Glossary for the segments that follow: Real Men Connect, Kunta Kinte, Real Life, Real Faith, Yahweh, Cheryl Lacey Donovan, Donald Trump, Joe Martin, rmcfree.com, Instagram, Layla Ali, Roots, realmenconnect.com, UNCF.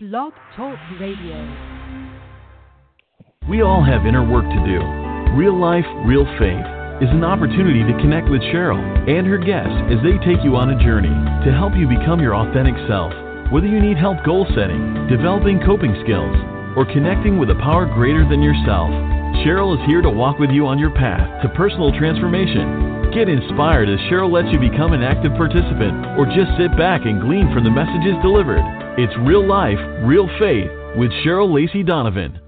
Blog Talk Radio. We all have inner work to do. Real Life, Real Faith is an opportunity to connect with Cheryl and her guests as they take you on a journey to help you become your authentic self. Whether you need help goal setting, developing coping skills, or connecting with a power greater than yourself, Cheryl is here to walk with you on your path to personal transformation. Get inspired as Cheryl lets you become an active participant or just sit back and glean from the messages delivered. It's Real Life, Real Faith with Cheryl Lacey Donovan.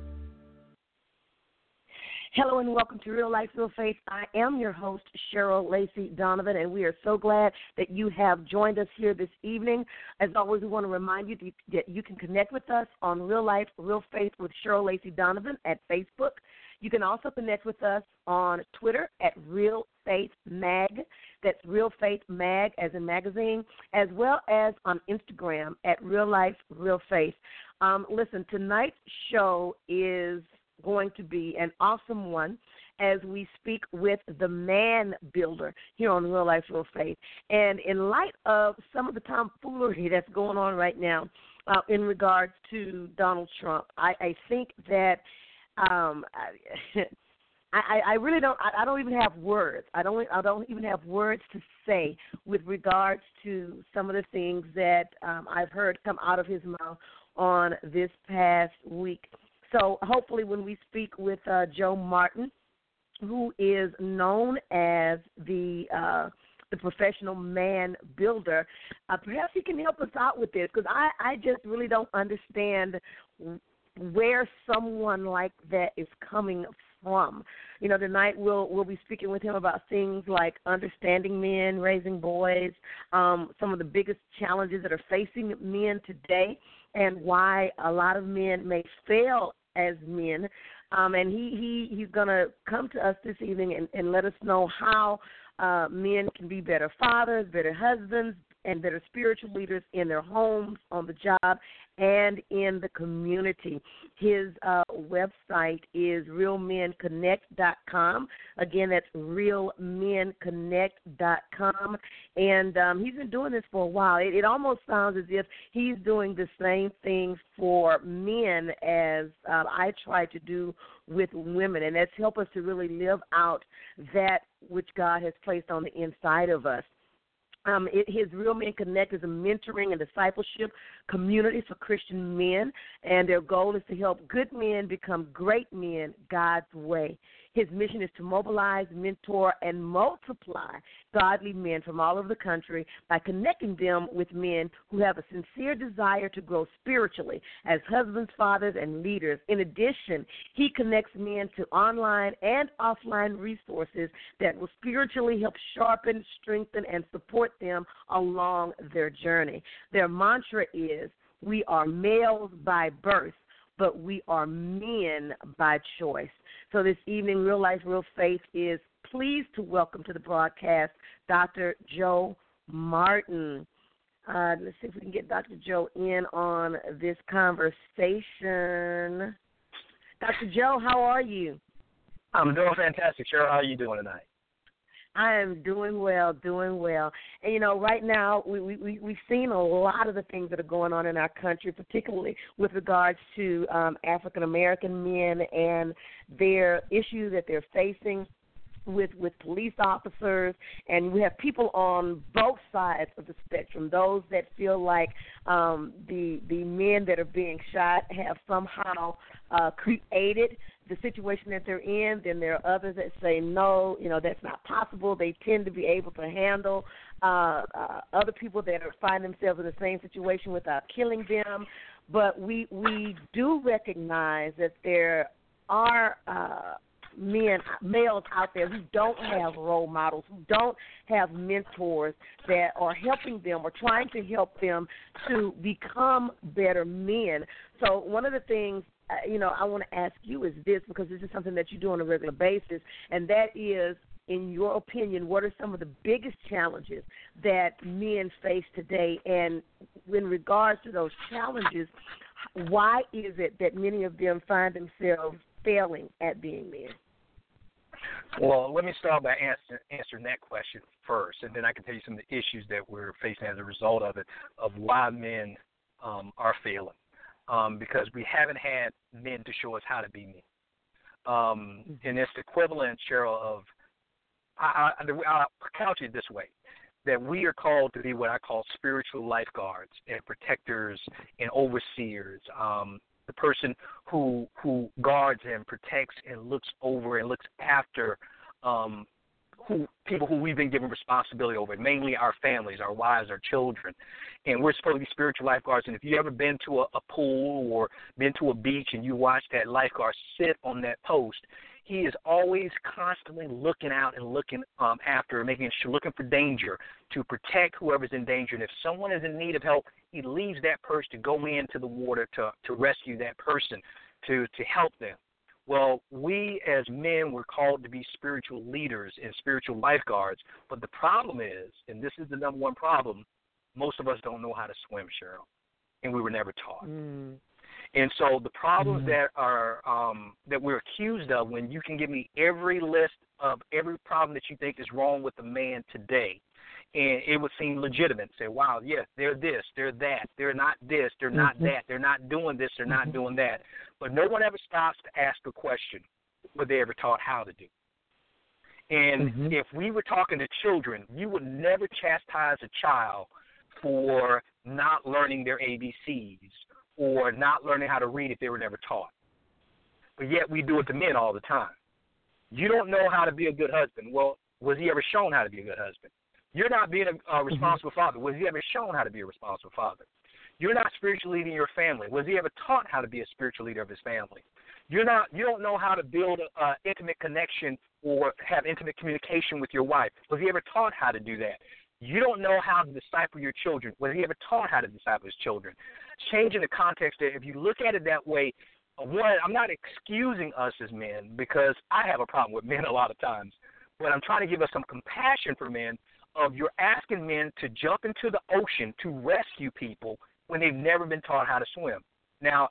Hello and welcome to Real Life, Real Faith. I am your host, Cheryl Lacey Donovan, and we are so glad that you have joined us here this evening. As always, we want to remind you that you can connect with us on Real Life, Real Faith with Cheryl Lacey Donovan at Facebook. You can also connect with us on Twitter at Real Faith Mag. That's Real Faith Mag as in magazine, as well as on Instagram at Real Life, Real Faith. Listen, tonight's show is going to be an awesome one as we speak with the man builder here on Real Life, Real Faith. And in light of some of the tomfoolery that's going on right now in regards to Donald Trump, I think that I don't even have words to say with regards to some of the things that I've heard come out of his mouth on this past week. So hopefully when we speak with Joe Martin, who is known as the professional man builder, perhaps he can help us out with this, because I just really don't understand where someone like that is coming from. You know, tonight we'll be speaking with him about things like understanding men, raising boys, some of the biggest challenges that are facing men today, and why a lot of men may fail as men. And he's going to come to us this evening and let us know how men can be better fathers, better husbands, and better spiritual leaders in their homes, on the job, and in the community. His website is realmenconnect.com. Again, that's realmenconnect.com. And he's been doing this for a while. It almost sounds as if he's doing the same thing for men as I try to do with women, and that's helped us to really live out that which God has placed on the inside of us. His Real Men Connect is a mentoring and discipleship community for Christian men, and their goal is to help good men become great men God's way. His mission is to mobilize, mentor, and multiply godly men from all over the country by connecting them with men who have a sincere desire to grow spiritually as husbands, fathers, and leaders. In addition, he connects men to online and offline resources that will spiritually help sharpen, strengthen, and support them along their journey. Their mantra is, "We are males by birth, but we are men by choice." So this evening, Real Life, Real Faith is pleased to welcome to the broadcast Dr. Joe Martin. Let's see if we can get Dr. Joe in on this conversation. Dr. Joe, how are you? I'm doing fantastic, Cheryl. How are you doing tonight? I am doing well. And, you know, right now we've seen a lot of the things that are going on in our country, particularly with regards to African-American men and their issues that they're facing with police officers. And we have people on both sides of the spectrum, those that feel like the men that are being shot have somehow created the situation that they're in. Then there are others that say, no, you know, that's not possible. They tend to be able to handle other people that find themselves in the same situation without killing them. But we do recognize that there are males out there who don't have role models, who don't have mentors that are helping them or trying to help them to become better men. So one of the things, you know, I want to ask you is this, because this is something that you do on a regular basis, and that is, in your opinion, what are some of the biggest challenges that men face today? And in regards to those challenges, why is it that many of them find themselves failing at being men? Well, let me start by answering that question first, and then I can tell you some of the issues that we're facing as a result of it, of why men are failing. because we haven't had men to show us how to be men. And it's the equivalent, Cheryl, of I'll couch it this way, that we are called to be what I call spiritual lifeguards and protectors and overseers, the person who guards and protects and looks over and looks after people who we've been given responsibility over, mainly our families, our wives, our children. And we're supposed to be spiritual lifeguards. And if you've ever been to a pool or been to a beach and you watch that lifeguard sit on that post, he is always constantly looking out and looking after, making sure, looking for danger to protect whoever's in danger. And if someone is in need of help, he leaves that person to go into the water to rescue that person, to help them. Well, we as men were called to be spiritual leaders and spiritual lifeguards, but the problem is, and this is the number one problem, most of us don't know how to swim, Cheryl, and we were never taught. Mm. And so the problems that we're accused of, when you can give me every list of every problem that you think is wrong with a man today, and it would seem legitimate. Say, wow, yes, they're this, they're that, they're not this, they're not that, they're not doing this, they're not doing that. But no one ever stops to ask the question, were they ever taught how to do? And if we were talking to children, you would never chastise a child for not learning their ABCs or not learning how to read if they were never taught. But yet we do it to men all the time. You don't know how to be a good husband. Well, was he ever shown how to be a good husband? You're not being a responsible father. Was he ever shown how to be a responsible father? You're not spiritually leading your family. Was he ever taught how to be a spiritual leader of his family? You don't know how to build an intimate connection or have intimate communication with your wife. Was he ever taught how to do that? You don't know how to disciple your children. Was he ever taught how to disciple his children? Changing the context there, if you look at it that way, one, I'm not excusing us as men, because I have a problem with men a lot of times, but I'm trying to give us some compassion for men. Of you're asking men to jump into the ocean to rescue people when they've never been taught how to swim. Now,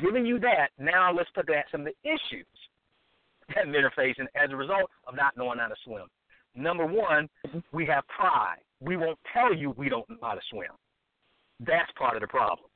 giving you that, now let's look at some of the issues that men are facing as a result of not knowing how to swim. Number one, we have pride. We won't tell you we don't know how to swim. That's part of the problem.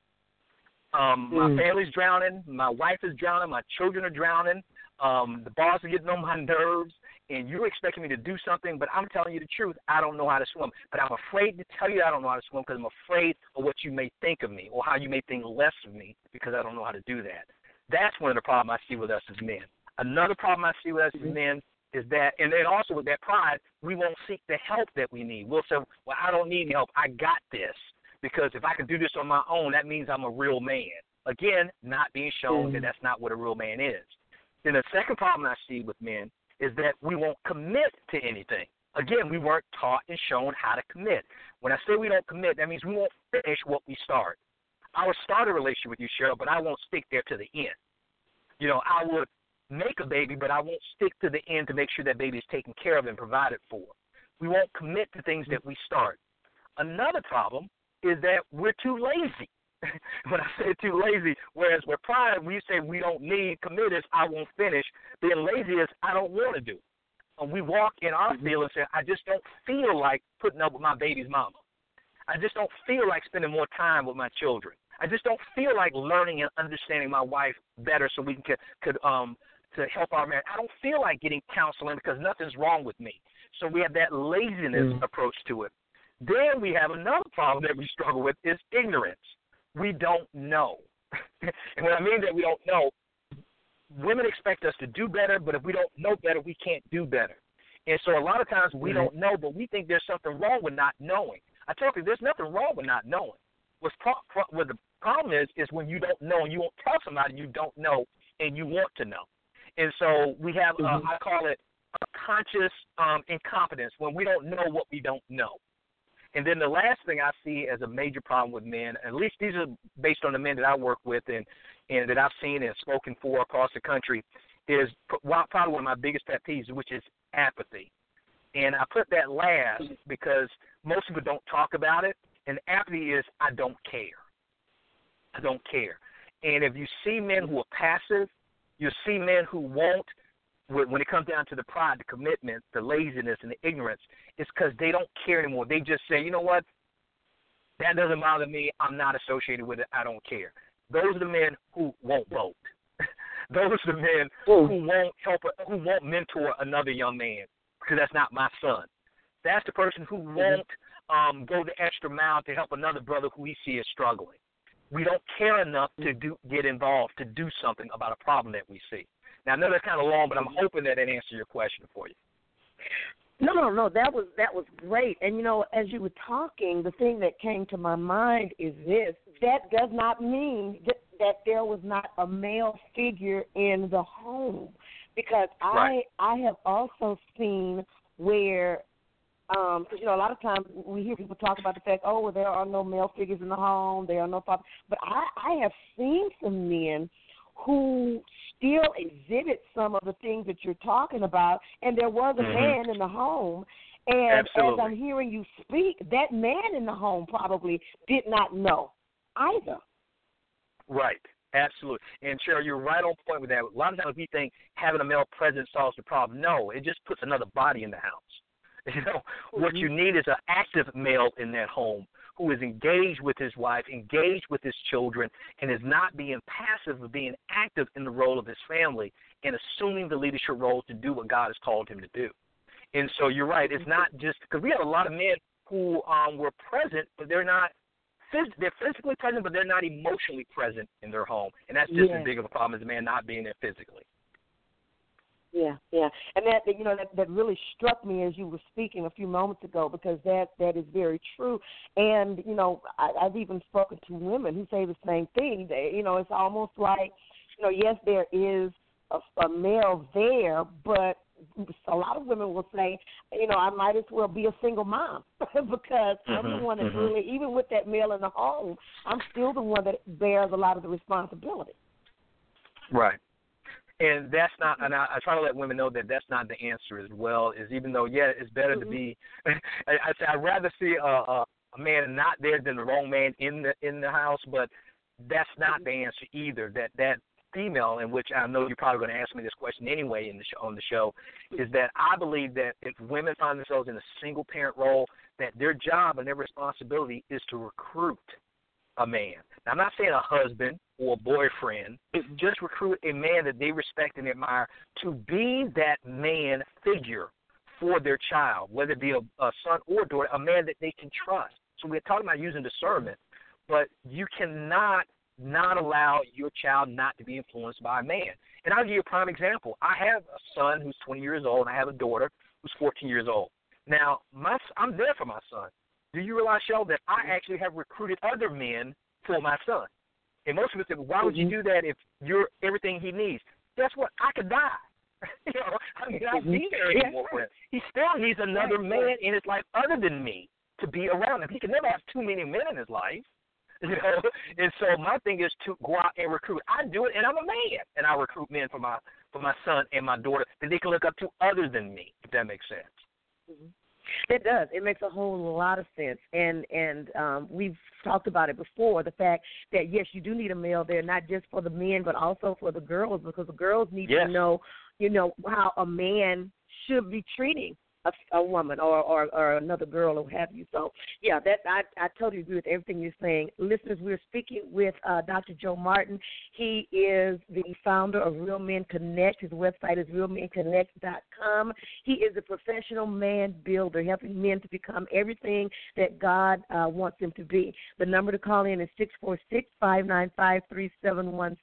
My family's drowning. My wife is drowning. My children are drowning. The boss is getting on my nerves, and you're expecting me to do something, but I'm telling you the truth. I don't know how to swim, but I'm afraid to tell you I don't know how to swim because I'm afraid of what you may think of me or how you may think less of me because I don't know how to do that. That's one of the problems I see with us as men. Another problem I see with us as men is that, and then also with that pride, we won't seek the help that we need. We'll say, well, I don't need help. I got this, because if I can do this on my own, that means I'm a real man. Again, not being shown that that's not what a real man is. Then the second problem I see with men is that we won't commit to anything. Again, we weren't taught and shown how to commit. When I say we don't commit, that means we won't finish what we start. I will start a relationship with you, Cheryl, but I won't stick there to the end. You know, I would make a baby, but I won't stick to the end to make sure that baby is taken care of and provided for. We won't commit to things that we start. Another problem is that we're too lazy. When I say too lazy, whereas with pride, we say we don't need, commit is I won't finish. Then lazy is I don't want to do. And we walk in our field and say, I just don't feel like putting up with my baby's mama. I just don't feel like spending more time with my children. I just don't feel like learning and understanding my wife better so we can to help our marriage. I don't feel like getting counseling because nothing's wrong with me. So we have that laziness approach to it. Then we have another problem that we struggle with is ignorance. We don't know. And when I mean that we don't know, women expect us to do better, but if we don't know better, we can't do better. And so a lot of times we don't know, but we think there's something wrong with not knowing. I tell you, there's nothing wrong with not knowing. What the problem is when you don't know and you won't tell somebody you don't know and you want to know. And so we have, I call it a conscious incompetence, when we don't know what we don't know. And then the last thing I see as a major problem with men, at least these are based on the men that I work with and that I've seen and spoken for across the country, is probably one of my biggest pet peeves, which is apathy. And I put that last because most people don't talk about it, and apathy is I don't care. I don't care. And if you see men who are passive, you'll see men who won't, when it comes down to the pride, the commitment, the laziness, and the ignorance, it's because they don't care anymore. They just say, you know what, that doesn't bother me. I'm not associated with it. I don't care. Those are the men who won't vote. Those are the men who won't help, who won't mentor another young man because that's not my son. That's the person who won't go the extra mile to help another brother who we see is struggling. We don't care enough to get involved to do something about a problem that we see. Now, I know that's kind of long, but I'm hoping that it answers your question for you. No. That was great. And, you know, as you were talking, the thing that came to my mind is this. That does not mean that there was not a male figure in the home, because I have also seen where, because, you know, a lot of times we hear people talk about the fact, oh, well, there are no male figures in the home, there are no fathers. But I have seen some men who still exhibit some of the things that you're talking about, and there was a man in the home. And Absolutely. As I'm hearing you speak, that man in the home probably did not know either. Right. Absolutely. And, Cheryl, you're right on point with that. A lot of times we think having a male presence solves the problem. No, it just puts another body in the house. You know, what you need is an active male in that home who is engaged with his wife, engaged with his children, and is not being passive but being active in the role of his family and assuming the leadership role to do what God has called him to do. And so you're right. It's not just because we have a lot of men who were present, but they're not they're physically present, but they're not emotionally present in their home. And that's just as big of a problem as a man not being there physically. Yeah. And that really struck me as you were speaking a few moments ago, because that is very true. And, you know, I've even spoken to women who say the same thing. They, you know, it's almost like, you know, yes, there is a male there, but a lot of women will say, you know, I might as well be a single mom because I'm the one that really, even with that male in the home, I'm still the one that bears a lot of the responsibility. Right. And that's not, and I try to let women know that that's not the answer as well, is even though, yeah, it's better to be, I'd rather see a man not there than the wrong man in the house, but that's not the answer either. That female, in which I know you're probably going to ask me this question anyway on the show, is that I believe that if women find themselves in a single-parent role, that their job and their responsibility is to recruit a man. Now, I'm not saying a husband or a boyfriend, just recruit a man that they respect and admire to be that man figure for their child, whether it be a son or a daughter, a man that they can trust. So we're talking about using discernment, but you cannot not allow your child not to be influenced by a man. And I'll give you a prime example. I have a son who's 20 years old, and I have a daughter who's 14 years old. Now, I'm there for my son. Do you realize, Cheryl, that I actually have recruited other men for my son? And most of us say, well, why would you do that if you're everything he needs? Guess what? I could die. You know, I mean, I be there anymore for him. He still needs another man in his life other than me to be around him. He can never have too many men in his life. You know? And so my thing is to go out and recruit. I do it, and I'm a man, and I recruit men for my son and my daughter that they can look up to other than me, if that makes sense. Mm-hmm. It does. It makes a whole lot of sense. And we've talked about it before, the fact that, yes, you do need a male there, not just for the men but also for the girls, because the girls need to know, you know, how a man should be treating a woman or another girl or have you. So, yeah, that I totally agree with everything you're saying. Listeners, we're speaking with Dr. Joe Martin. He is the founder of Real Men Connect. His website is realmenconnect.com. He is a professional man builder, helping men to become everything that God wants them to be. The number to call in is 646-595-3716.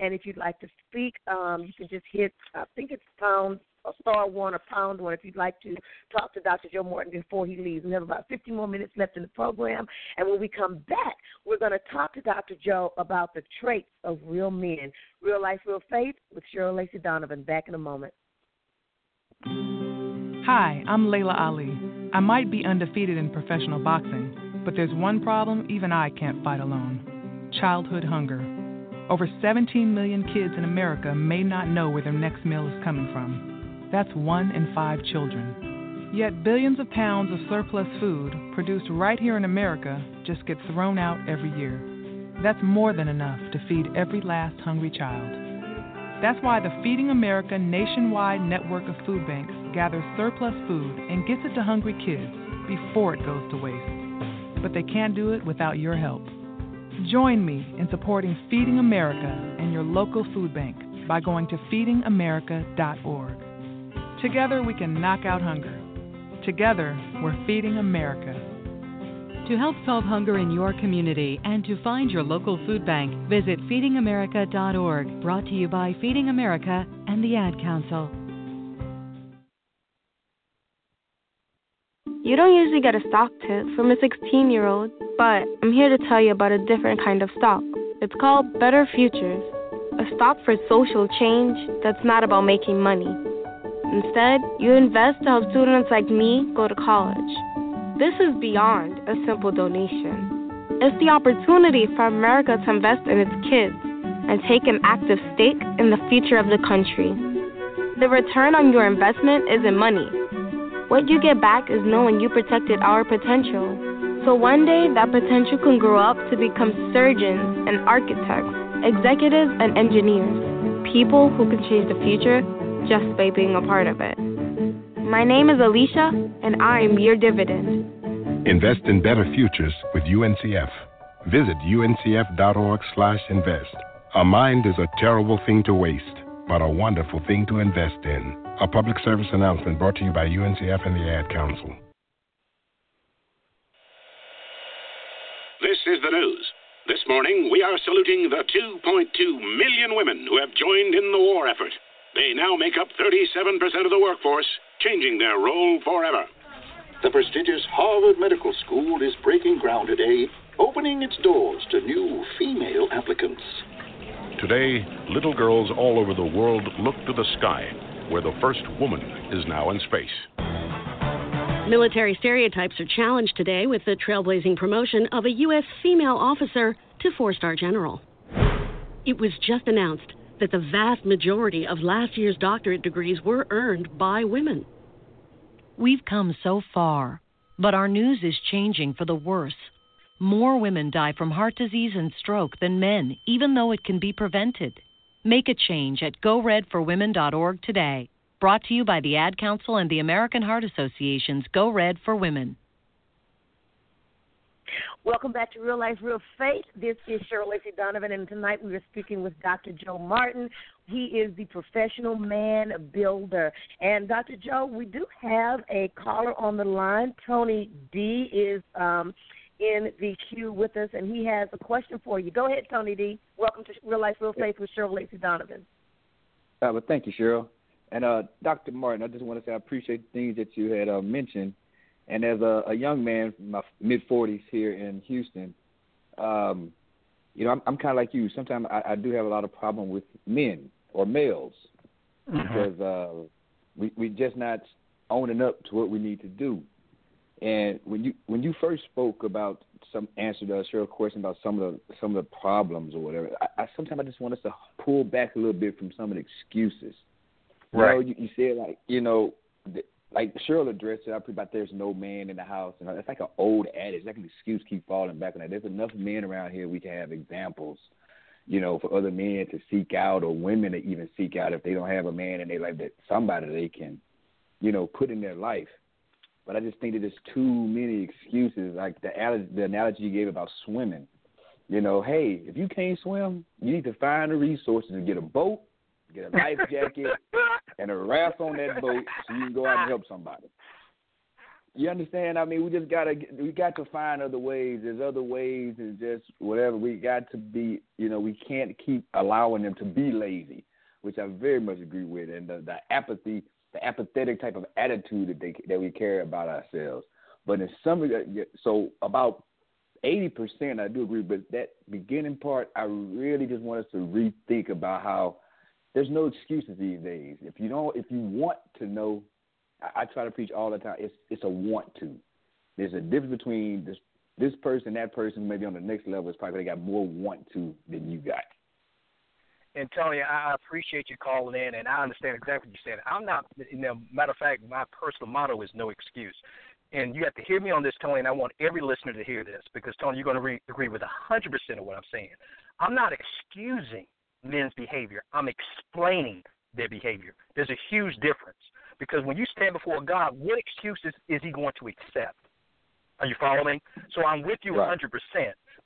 And if you'd like to speak, you can just hit, I think it's pound or star one or pound one if you'd like to talk to Dr. Joe Martin before he leaves. We have about 50 more minutes left in the program. And when we come back, we're going to talk to Dr. Joe about the traits of real men. Real Life, Real Faith with Cheryl Lacey Donovan. Back in a moment. Hi, I'm Layla Ali. I might be undefeated in professional boxing, but there's one problem even I can't fight alone: childhood hunger. Over 17 million kids in America may not know where their next meal is coming from. That's 1 in 5 children. Yet billions of pounds of surplus food produced right here in America just get thrown out every year. That's more than enough to feed every last hungry child. That's why the Feeding America nationwide network of food banks gathers surplus food and gets it to hungry kids before it goes to waste. But they can't do it without your help. Join me in supporting Feeding America and your local food bank by going to feedingamerica.org. Together we can knock out hunger. Together we're Feeding America. To help solve hunger in your community and to find your local food bank, visit feedingamerica.org. Brought to you by Feeding America and the Ad Council. You don't usually get a stock tip from a 16-year-old, but I'm here to tell you about a different kind of stock. It's called Better Futures, a stock for social change that's not about making money. Instead, you invest to help students like me go to college. This is beyond a simple donation. It's the opportunity for America to invest in its kids and take an active stake in the future of the country. The return on your investment isn't money. What you get back is knowing you protected our potential. So one day, that potential can grow up to become surgeons and architects, executives and engineers, people who can change the future just by being a part of it. My name is Alicia, and I am your dividend. Invest in better futures with UNCF. Visit uncf.org/invest. A mind is a terrible thing to waste, but a wonderful thing to invest in. A public service announcement brought to you by UNCF and the Ad Council. This is the news. This morning, we are saluting the 2.2 million women who have joined in the war effort. They now make up 37% of the workforce, changing their role forever. The prestigious Harvard Medical School is breaking ground today, opening its doors to new female applicants. Today, little girls all over the world look to the sky, where the first woman is now in space. Military stereotypes are challenged today with the trailblazing promotion of a U.S. female officer to four-star general. It was just announced that the vast majority of last year's doctorate degrees were earned by women. We've come so far, but our news is changing for the worse. More women die from heart disease and stroke than men, even though it can be prevented. Make a change at GoRedForWomen.org today. Brought to you by the Ad Council and the American Heart Association's Go Red for Women. Welcome back to Real Life, Real Faith. This is Cheryl Lacey Donovan, and tonight we are speaking with Dr. Joe Martin. He is the professional man builder. And, Dr. Joe, we do have a caller on the line. Tony D is in the queue with us, and he has a question for you. Go ahead, Tony D. Welcome to Real Life, Real Faith with Cheryl Lacey Donovan. Well, thank you, Cheryl. And, Dr. Martin, I just want to say I appreciate the things that you had mentioned. And as a young man in my mid-40s here in Houston, I'm kind of like you. Sometimes I do have a lot of problem with men or males because we're just not owning up to what we need to do. And when you first spoke about some answer to Cheryl's question about some of the problems or whatever, I sometimes just want us to pull back a little bit from some of the excuses. Right. You said like Cheryl addressed it about there's no man in the house, and it's like an old adage. Like an excuse keep falling back on that. There's enough men around here we can have examples, for other men to seek out or women to even seek out if they don't have a man in their life that somebody they can, put in their life. But I just think that there's too many excuses. Like the analogy you gave about swimming, hey, if you can't swim, you need to find the resources and get a boat. Get a life jacket and a raft on that boat so you can go out and help somebody. You understand? I mean, we got to find other ways. There's other ways and just whatever. We got to be, we can't keep allowing them to be lazy, which I very much agree with. And the apathetic type of attitude that we carry about ourselves. But about 80%, I do agree. But that beginning part, I really just want us to rethink about how. There's no excuses these days. If you want to know, I try to preach all the time. It's a want to. There's a difference between this person, that person, maybe on the next level. It's probably they got more want to than you got. And Tony, I appreciate you calling in, and I understand exactly what you said. I'm not. Matter of fact, my personal motto is no excuse. And you have to hear me on this, Tony, and I want every listener to hear this because, Tony, you're going to agree with 100% of what I'm saying. I'm not excusing men's behavior. I'm explaining their behavior. There's a huge difference because when you stand before God, what excuses is he going to accept? Are you following? So I'm with you 100%.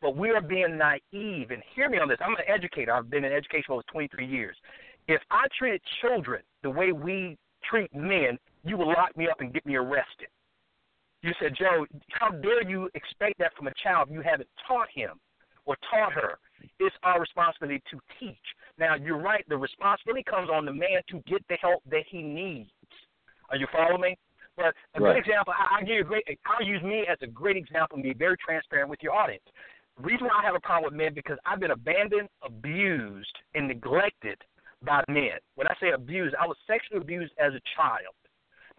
But we are being naive. And hear me on this. I'm an educator. I've been in education for over 23 years. If I treated children the way we treat men, you would lock me up and get me arrested. You said, Joe, how dare you expect that from a child if you haven't taught him or taught her? It's our responsibility to teach. Now, you're right. The responsibility comes on the man to get the help that he needs. Are you following me? But a good example, I'll use me as a great example and be very transparent with your audience. The reason why I have a problem with men because I've been abandoned, abused, and neglected by men. When I say abused, I was sexually abused as a child.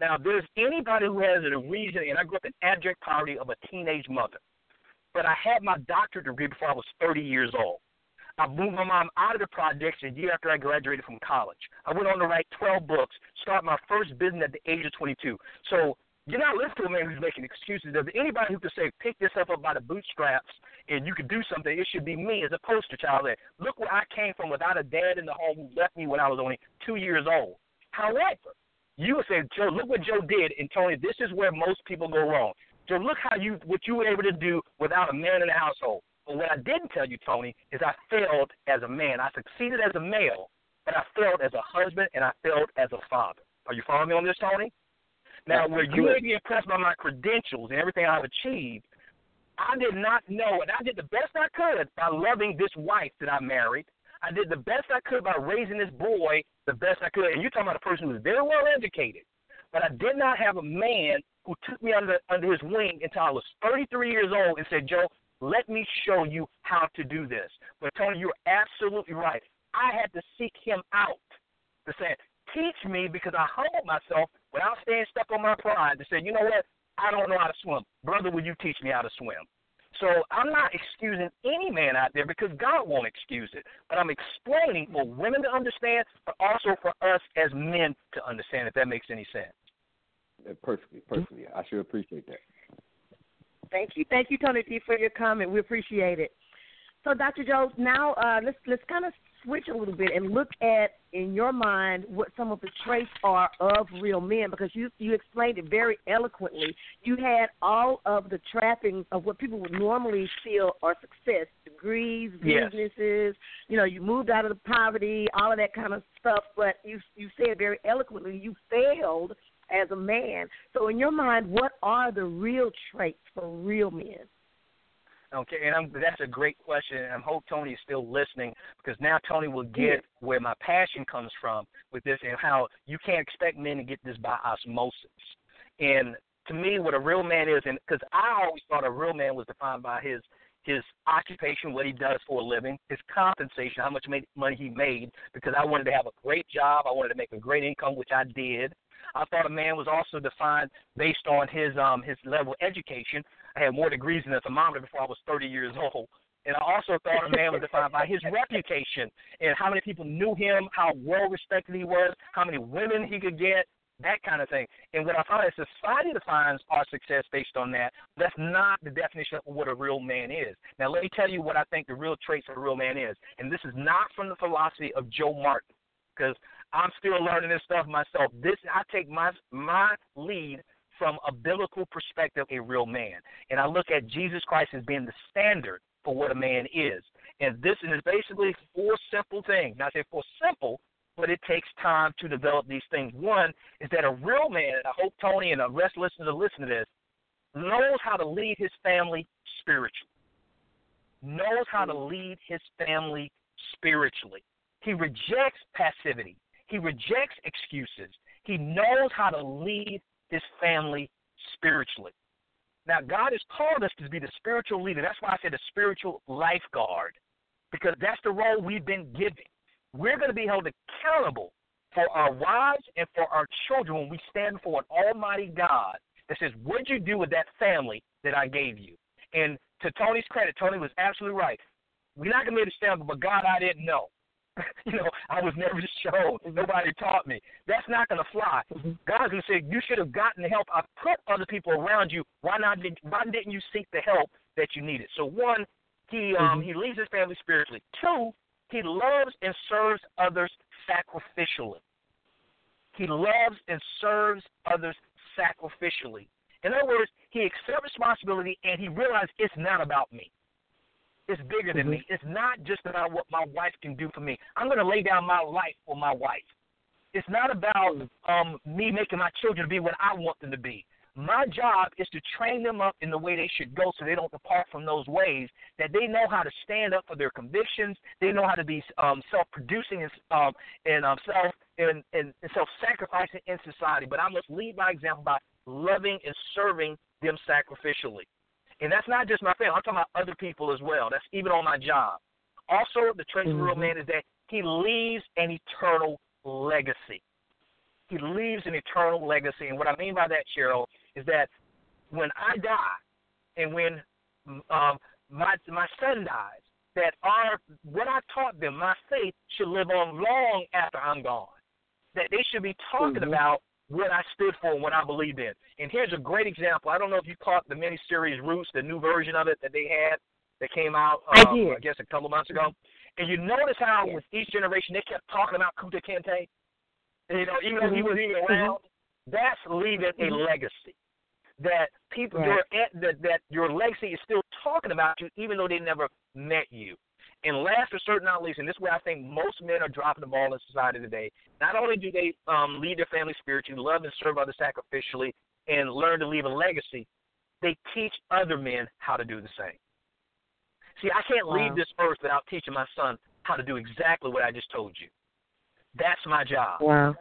Now, if there's anybody who has a reason, and I grew up in abject poverty of a teenage mother, but I had my doctorate degree before I was 30 years old. I moved my mom out of the projects a year after I graduated from college. I went on to write 12 books, start my first business at the age of 22. So you're not listening to a man who's making excuses. There's anybody who can say, pick yourself up by the bootstraps and you can do something. It should be me as a poster child. That look where I came from without a dad in the home who left me when I was only 2 years old. However, you would say, Joe, look what Joe did. And Tony, this is where most people go wrong. So look how what you were able to do without a man in the household. But what I didn't tell you, Tony, is I failed as a man. I succeeded as a male, but I failed as a husband and I failed as a father. Are you following me on this, Tony? Now, where you may be impressed by my credentials and everything I've achieved, I did not know, and I did the best I could by loving this wife that I married. I did the best I could by raising this boy the best I could. And you're talking about a person who's very well educated. But I did not have a man who took me under his wing until I was 33 years old and said, Joe, let me show you how to do this. But, Tony, you're absolutely right. I had to seek him out to say, teach me, because I humbled myself without staying stuck on my pride to say, you know what, I don't know how to swim. Brother, will you teach me how to swim? So I'm not excusing any man out there because God won't excuse it. But I'm explaining for women to understand, but also for us as men to understand, if that makes any sense. Perfectly. I sure appreciate that. Thank you, Tony T, for your comment. We appreciate it. So, Dr. Jones, now let's kind of switch a little bit and look at, in your mind, what some of the traits are of real men, because you explained it very eloquently. You had all of the trappings of what people would normally feel are success, degrees, businesses. Yes. You know, you moved out of the poverty, all of that kind of stuff, but you said very eloquently you failed as a man. So in your mind, what are the real traits for real men? Okay, and that's a great question, and I hope Tony is still listening, because now Tony will get where my passion comes from with this and how you can't expect men to get this by osmosis. And to me, what a real man is, and because I always thought a real man was defined by his occupation, what he does for a living, his compensation, how much money he made, because I wanted to have a great job. I wanted to make a great income, which I did. I thought a man was also defined based on his level of education. I had more degrees than a thermometer before I was 30 years old. And I also thought a man was defined by his reputation and how many people knew him, how well-respected he was, how many women he could get, that kind of thing. And what I found is society defines our success based on that. That's not the definition of what a real man is. Now, let me tell you what I think the real traits of a real man is. And this is not from the philosophy of Joe Martin, because I'm still learning this stuff myself. I take my lead from a biblical perspective, a real man. And I look at Jesus Christ as being the standard for what a man is. And this is basically four simple things. Now, I say four simple, but it takes time to develop these things. One is that a real man, and I hope Tony and the rest of listeners are listening to this, knows how to lead his family spiritually. He rejects passivity. He rejects excuses. He knows how to lead his family spiritually. Now, God has called us to be the spiritual leader. That's why I said the spiritual lifeguard, because that's the role we've been given. We're going to be held accountable for our wives and for our children when we stand before an almighty God that says, what'd you do with that family that I gave you? And to Tony's credit, Tony was absolutely right. We're not going to be able to stand, but God, I didn't know. You know, I was never shown. Nobody taught me. That's not going to fly. God's going to say, you should have gotten the help. I put other people around you. Why didn't you seek the help that you needed? So, one, he leads his family spiritually. Two, he loves and serves others sacrificially. In other words, he accepts responsibility and he realizes it's not about me. It's bigger than me. It's not just about what my wife can do for me. I'm going to lay down my life for my wife. It's not about me making my children be what I want them to be. My job is to train them up in the way they should go so they don't depart from those ways, that they know how to stand up for their convictions. They know how to be self-producing and self-sacrificing in society. But I must lead by example by loving and serving them sacrificially. And that's not just my family. I'm talking about other people as well. That's even on my job. Also, the trait of a real man is that he leaves an eternal legacy. He leaves an eternal legacy. And what I mean by that, Cheryl, is that when I die and when my son dies, that what I taught them, my faith, should live on long after I'm gone, that they should be talking about what I stood for and what I believed in. And here's a great example. I don't know if you caught the miniseries Roots, the new version of it that they had that came out, I guess, a couple of months ago. And you notice how with each generation they kept talking about Kunta Kinte. You know, even though he was even around, that's leaving a legacy. That people, that your legacy is still talking about you, even though they never met you. And last but certainly not least, and this is where I think most men are dropping the ball in society today. Not only do they lead their family spiritually, love and serve others sacrificially, and learn to leave a legacy, they teach other men how to do the same. See, I can't leave this earth without teaching my son how to do exactly what I just told you. That's my job. Wow.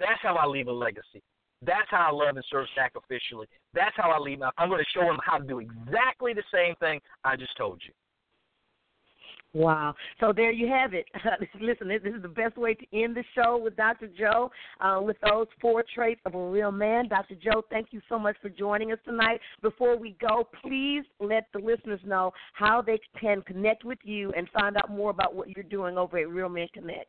That's how I leave a legacy. That's how I love and serve sacrificially. That's how I leave. I'm going to show him how to do exactly the same thing I just told you. Wow. So there you have it. Listen, this is the best way to end the show with Dr. Joe, with those four traits of a real man. Dr. Joe, thank you so much for joining us tonight. Before we go, please let the listeners know how they can connect with you and find out more about what you're doing over at Real Men Connect.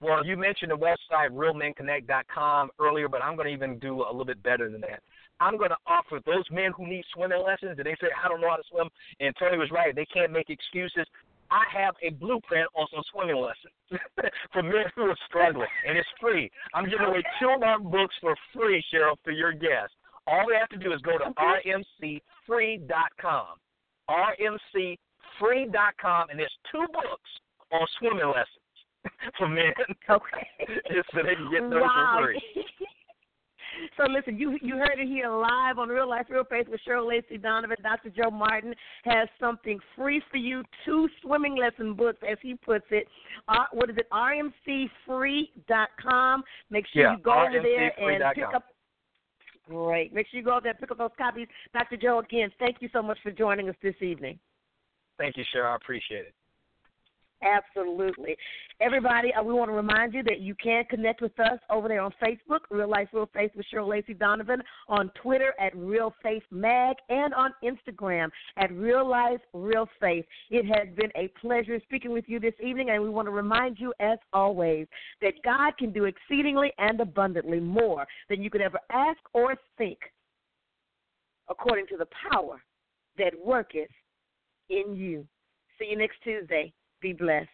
Well, you mentioned the website, realmenconnect.com, earlier, but I'm going to even do a little bit better than that. I'm going to offer those men who need swimming lessons, and they say, I don't know how to swim, and Tony was right, they can't make excuses. I have a blueprint on some swimming lessons for men who are struggling, and it's free. I'm giving away 2 month books for free, Cheryl, for your guests. All they have to do is go to rmcfree.com, rmcfree.com, and there's 2 books on swimming lessons for men. Just so they can get those for free. So listen, you heard it here live on Real Life, Real Faith with Cheryl Lacey Donovan. Dr. Joe Martin has something free for you, 2 swimming lesson books, as he puts it. What is it, rmcfree.com. Make sure you go over there and pick up. Great. Make sure you go over there and pick up those copies. Dr. Joe, again, thank you so much for joining us this evening. Thank you, Cheryl. I appreciate it. Absolutely. Everybody, we want to remind you that you can connect with us over there on Facebook, Real Life, Real Faith with Cheryl Lacey Donovan, on Twitter at Real Faith Mag, and on Instagram at Real Life, Real Faith. It has been a pleasure speaking with you this evening, and we want to remind you, as always, that God can do exceedingly and abundantly more than you could ever ask or think, according to the power that worketh in you. See you next Tuesday. Be blessed.